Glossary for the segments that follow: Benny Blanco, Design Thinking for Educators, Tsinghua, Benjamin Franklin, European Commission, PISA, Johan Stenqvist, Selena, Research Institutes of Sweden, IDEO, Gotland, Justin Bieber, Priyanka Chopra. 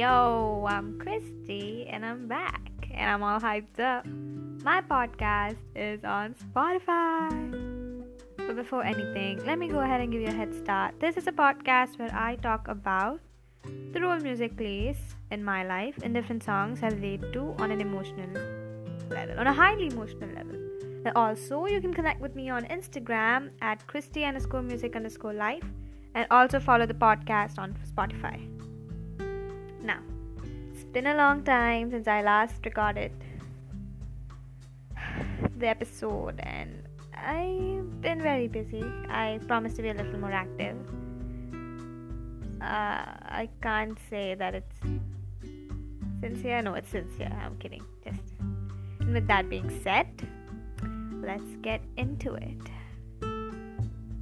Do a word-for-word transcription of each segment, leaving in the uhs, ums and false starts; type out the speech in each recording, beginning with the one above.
Yo, I'm Christy and I'm back and I'm all hyped up. My podcast is on Spotify. But before anything, let me go ahead and give you a head start. This is a podcast where I talk about the role music plays in my life in different songs I relate to on an emotional level, on a highly emotional level. And also, you can connect with me on Instagram at Christy underscore music underscore life and also follow the podcast on Spotify. Now, it's been a long time since I last recorded the episode and I've been very busy. I promise to be a little more active. Uh, I can't say that it's sincere. No, it's sincere. I'm kidding. Just. And with that being said, let's get into it.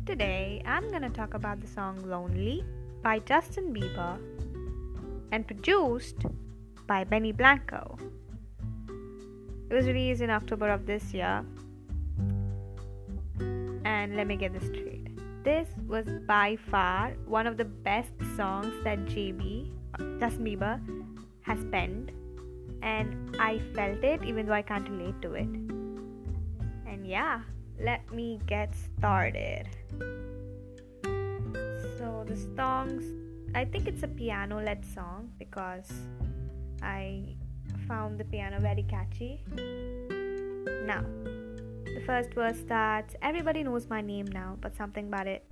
Today, I'm going to talk about the song Lonely by Justin Bieber and produced by Benny Blanco. It was released in October of this year. And let me get this straight. This was by far one of the best songs that J B, Justin Bieber, has penned. And I felt it even though I can't relate to it. And yeah, let me get started. So the songs, I think it's a piano-led song because I found the piano very catchy. Now, the first verse starts, "Everybody knows my name now, but something about it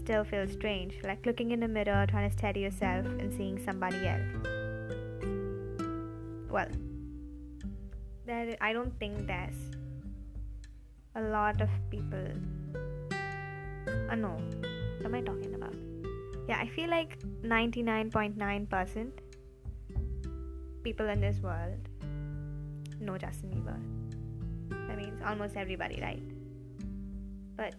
still feels strange, like looking in the mirror, trying to steady yourself and seeing somebody else." Well, there, I don't think there's a lot of people. Oh no, what am I talking about? Yeah, I feel like ninety-nine point nine percent people in this world know Justin Bieber. That means almost everybody, right? But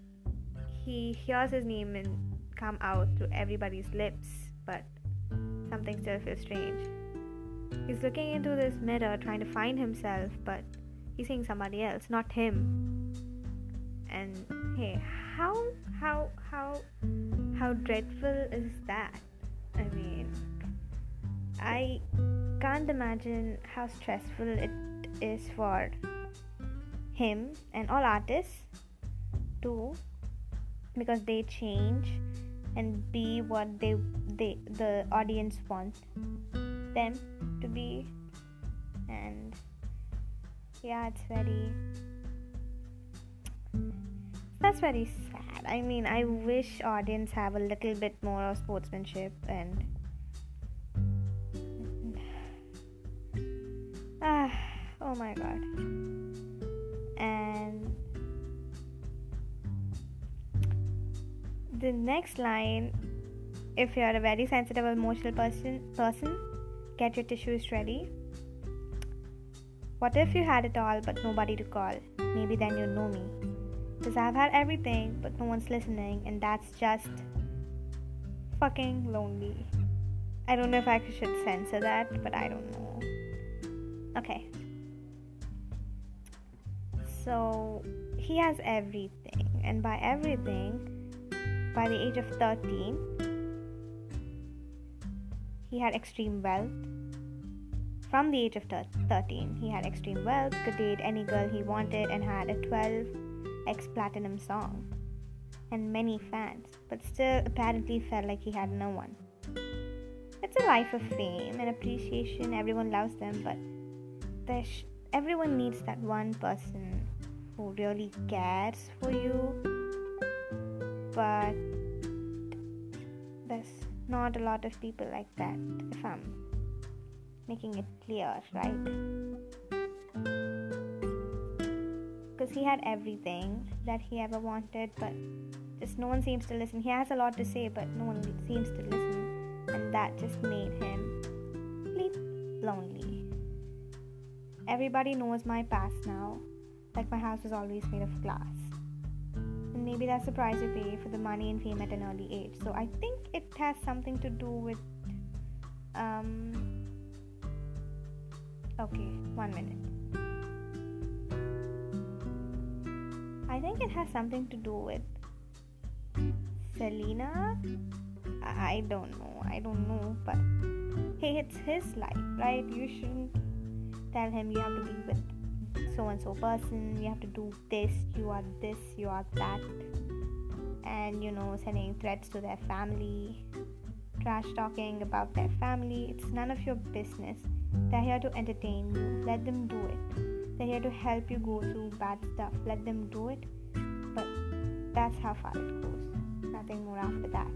he hears his name and come out to everybody's lips, but something still feels strange. He's looking into this mirror trying to find himself, but he's seeing somebody else, not him. And hey, how, how, how... how dreadful is that? I mean, I can't imagine how stressful it is for him and all artists too, because they change and be what they, they the audience wants them to be. And yeah, it's very that's very sad. I mean, I wish audience have a little bit more of sportsmanship and ah, oh my god. And the next line, if you're a very sensitive, emotional person, person, get your tissues ready. What if you had it all but nobody to call? Maybe then you'll know me. Because I've had everything, but no one's listening, and that's just fucking lonely. I don't know if I should censor that, but I don't know. Okay. So, he has everything, and by everything, by the age of thirteen, he had extreme wealth. From the age of thirteen, he had extreme wealth, could date any girl he wanted, and had a twelve X platinum song and many fans, but still apparently felt like he had no one. It's a life of fame and appreciation. Everyone loves them, but sh- everyone needs that one person who really cares for you, but there's not a lot of people like that, if I'm making it clear, right? Because he had everything that he ever wanted, but just no one seems to listen. He has a lot to say, but no one seems to listen, and that just made him lonely. Everybody knows my past now, like my house was always made of glass. And maybe that's the price you pay for the money and fame at an early age. So I think it has something to do with um okay one minute I think it has something to do with Selena. I don't know. I don't know, but hey, it's his life, right? You shouldn't tell him you have to be with so and so person, you have to do this, you are this, you are that, and you know, sending threats to their family, trash talking about their family. It's none of your business. They're here to entertain you. Let them do it. They're here to help you go through bad stuff. Let them do it. But that's how far it goes. Nothing more after that.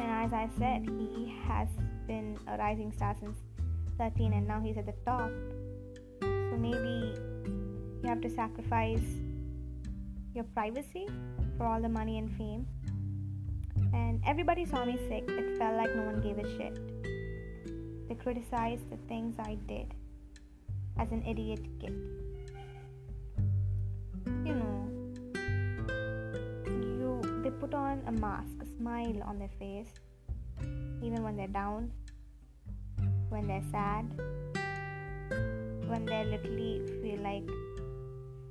And as I said, he has been a rising star since thirteen, and now he's at the top. So maybe you have to sacrifice your privacy for all the money and fame. And everybody saw me sick. It felt like no one gave a shit. They criticized the things I did as an idiot kid. You know, you they put on a mask, a smile on their face, even when they're down, when they're sad, when they literally feel like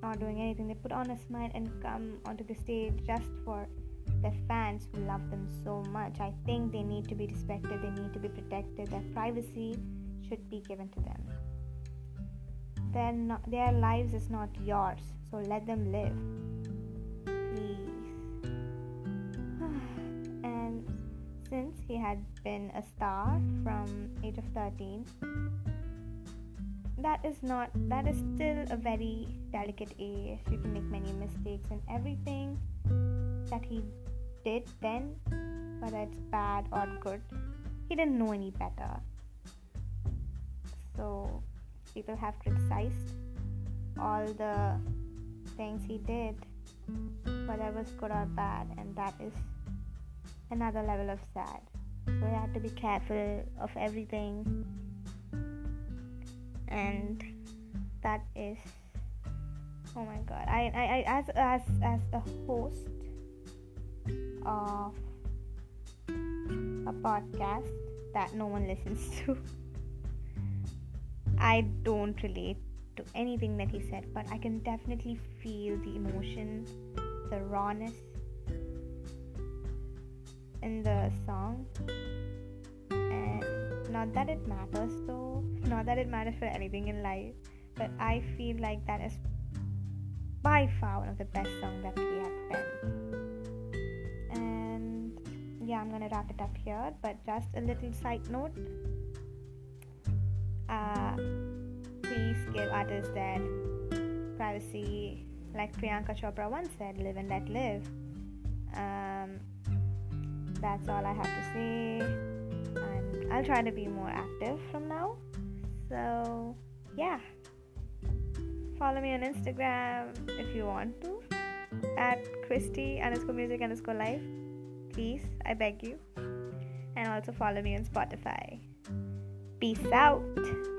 not doing anything. They put on a smile and come onto the stage just for their fans who love them so much. I think they need to be respected, they need to be protected, their privacy should be given to them. They're not, their lives is not yours, so let them live, please. And since he had been a star from age of thirteen, that is not, that is still a very delicate age. You can make many mistakes, and everything that he did then, whether it's bad or good, he didn't know any better. So people have criticized all the things he did, whether it was good or bad, and that is another level of sad. So you have to be careful of everything, and that is, oh my god, I, I, I as as as a host of a podcast that no one listens to, I don't relate to anything that he said, but I can definitely feel the emotion, the rawness in the song. And not that it matters though, not that it matters for anything in life, but I feel like that is by far one of the best songs that we have done. Yeah, I'm gonna wrap it up here, but just a little side note, uh, please give artists their privacy. Like Priyanka Chopra once said, live and let live. Um, that's all I have to say, and I'll try to be more active from now. So yeah, follow me on Instagram if you want to, at Christy underscore music underscore life, please, I beg you. And also follow me on Spotify. Peace out.